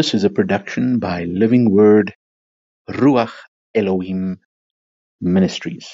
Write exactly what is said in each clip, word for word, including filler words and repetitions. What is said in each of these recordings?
This is a production by Living Word Ruach Elohim Ministries.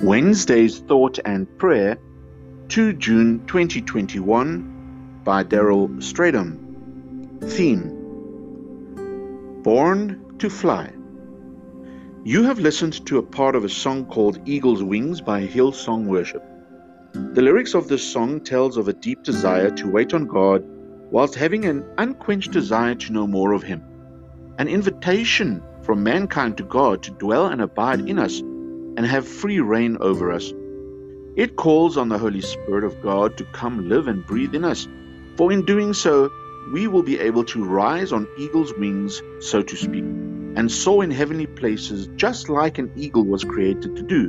Wednesday's Thought and Prayer, the second of June twenty twenty-one, by Daryl Stradom. Theme: Born to Fly. You have listened to a part of a song called Eagle's Wings by Hillsong Worship. The lyrics of this song tells of a deep desire to wait on God whilst having an unquenched desire to know more of Him. An invitation from mankind to God to dwell and abide in us and have free reign over us. It calls on the Holy Spirit of God to come live and breathe in us, for in doing so, we will be able to rise on eagle's wings, so to speak, and soar in heavenly places just like an eagle was created to do.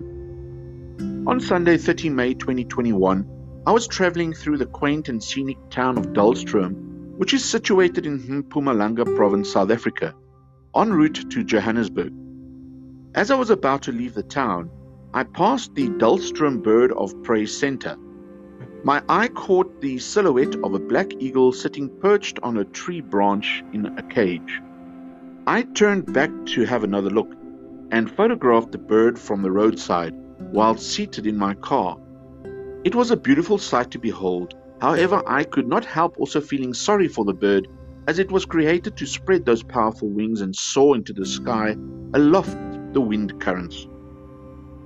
On Sunday, the thirtieth of May twenty twenty-one, I was traveling through the quaint and scenic town of Dullstroom, which is situated in Mpumalanga province, South Africa, en route to Johannesburg. As I was about to leave the town, I passed the Dullstroom Bird of Prey Center. My eye caught the silhouette of a black eagle sitting perched on a tree branch in a cage. I turned back to have another look and photographed the bird from the roadside while seated in my car. It was a beautiful sight to behold. However, I could not help also feeling sorry for the bird, as it was created to spread those powerful wings and soar into the sky aloft the wind currents.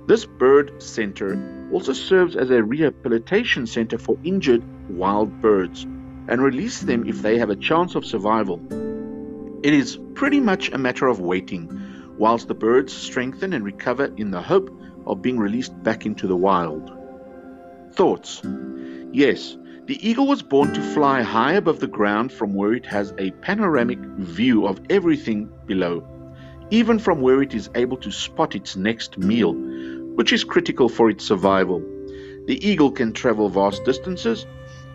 This bird center also serves as a rehabilitation center for injured wild birds and release them if they have a chance of survival. It is pretty much a matter of waiting whilst the birds strengthen and recover in the hope of being released back into the wild. Thoughts? Yes, the eagle was born to fly high above the ground from where it has a panoramic view of everything below, even from where it is able to spot its next meal, which is critical for its survival. The eagle can travel vast distances,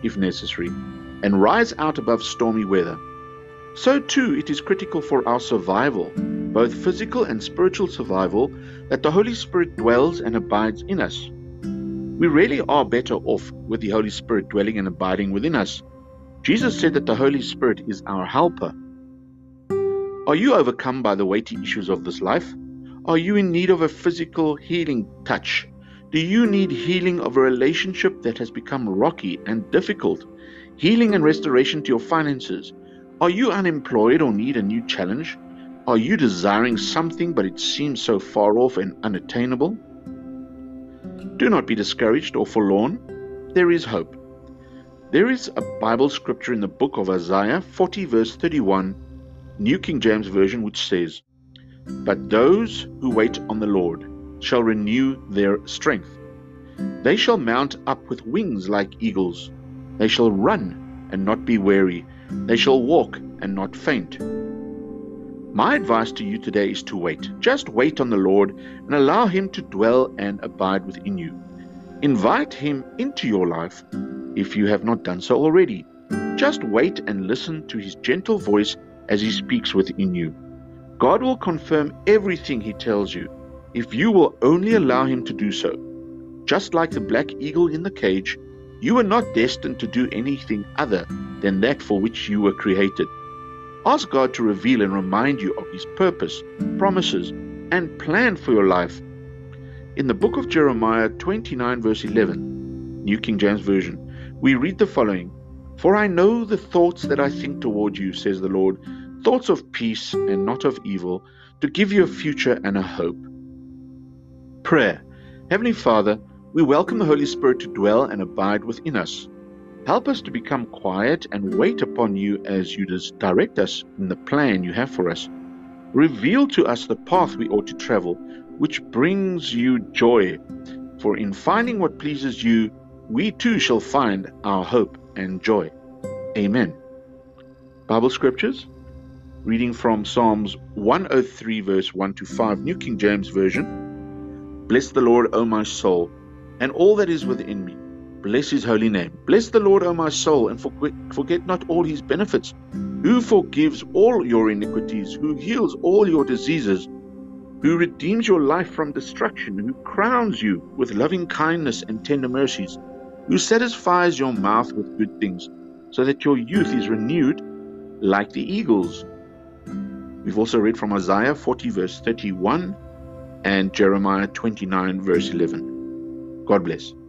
if necessary, and rise out above stormy weather. So too, it is critical for our survival, both physical and spiritual survival, that the Holy Spirit dwells and abides in us. We really are better off with the Holy Spirit dwelling and abiding within us. Jesus said that the Holy Spirit is our helper. Are you overcome by the weighty issues of this life? Are you in need of a physical healing touch? Do you need healing of a relationship that has become rocky and difficult? Healing and restoration to your finances? Are you unemployed or need a new challenge? Are you desiring something but it seems so far off and unattainable? Do not be discouraged or forlorn. There is hope. There is a Bible scripture in the book of Isaiah forty verse thirty-one, New King James Version, which says, "But those who wait on the Lord shall renew their strength. They shall mount up with wings like eagles. They shall run and not be weary. They shall walk and not faint." My advice to you today is to wait. Just wait on the Lord and allow Him to dwell and abide within you. Invite Him into your life if you have not done so already. Just wait and listen to His gentle voice as He speaks within you. God will confirm everything He tells you, if you will only allow Him to do so. Just like the black eagle in the cage, you were not destined to do anything other than that for which you were created. Ask God to reveal and remind you of His purpose, promises, and plan for your life. In the book of Jeremiah twenty-nine verse eleven, New King James Version, we read the following, "For I know the thoughts that I think toward you, says the Lord, thoughts of peace and not of evil, to give you a future and a hope." Prayer. Heavenly Father, we welcome the Holy Spirit to dwell and abide within us. Help us to become quiet and wait upon you as you direct us in the plan you have for us. Reveal to us the path we ought to travel, which brings you joy. For in finding what pleases you, we too shall find our hope and joy. Amen. Bible scriptures, reading from Psalms one oh three verse one to five, New King James Version. "Bless the Lord, O my soul, and all that is within me. Bless His holy name. Bless the Lord, O my soul, and forget not all His benefits, who forgives all your iniquities, who heals all your diseases, who redeems your life from destruction, who crowns you with loving kindness and tender mercies, who satisfies your mouth with good things, so that your youth is renewed like the eagles." We've also read from Isaiah forty verse thirty-one and Jeremiah twenty-nine verse eleven. God bless.